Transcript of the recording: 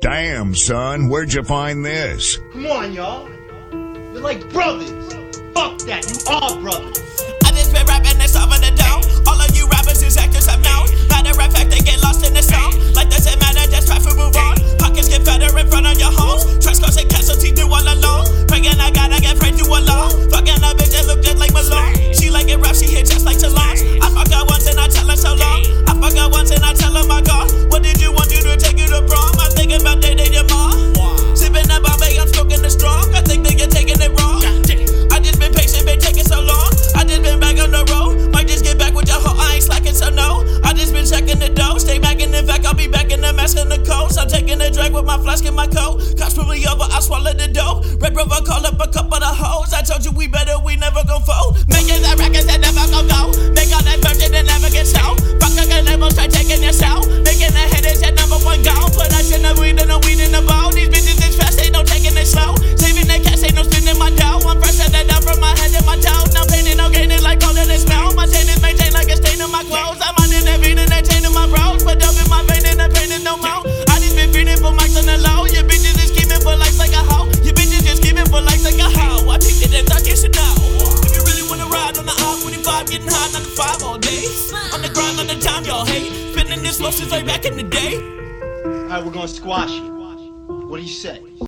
Damn, son, where'd you find this? Come on, y'all. You're like brothers. Fuck that, you are brothers. I just been rapping and solving the down. All of you rappers is actors I've known. Matter of fact, they get lost in the sound. Like doesn't matter, just try to move on. Pockets get fatter in front of your homes. Trust goes and casualty, do all alone. Praying I gotta get prayed to Allah. Fucking a bitch that look just like Malone. She like it rough, she hit just like Solange. I fuck her once and I tell her so long. I fuck her once and I tell her my God. What did you want to do to take you to prom? I'm thinking about that day tomorrow. Sipping that Bombay, I'm smoking the strong. I think that you're taking it wrong. I just been patient, been taking so long. I just been back on the road. Might just get back with your hoe, I ain't slacking, so no. I just been checking the dough. Stay back in the vac, I'll be back in the mask and the coats. I'm taking a drag with my flask in my coat. Cops probably over, I swallowed the dope. Red River, call up a couple of hoes. I told you we better, we never gon' fold. Making the records that never gon' go. Make all that virgin and never get sold. Fuck a good label, try taking your soul. Making the headaches at number one goal. But I shouldn't have weed in a weed in the bowl. These bitches is fast, ain't no taking it slow. Saving the cash, ain't no spending my dough. I'm fresh at that down from my head and my toe. Now painting, no gaining like all of this smell. My chain is maintained like a stain on my clothes. I'm on in that beat and that chain on my bros. But up in my vein and that pain is no more. I just been feeding for mics on the low. Your bitches is scheming for likes like a hoe. Your bitches just scheming for likes like a hoe. I think that that's you should know. If you really wanna ride on the I-25, getting high 9 to 5 all day. On the grind, on the time y'all hate. Spinning this low since way back in the day. Alright, we're gonna squash it. What do you say?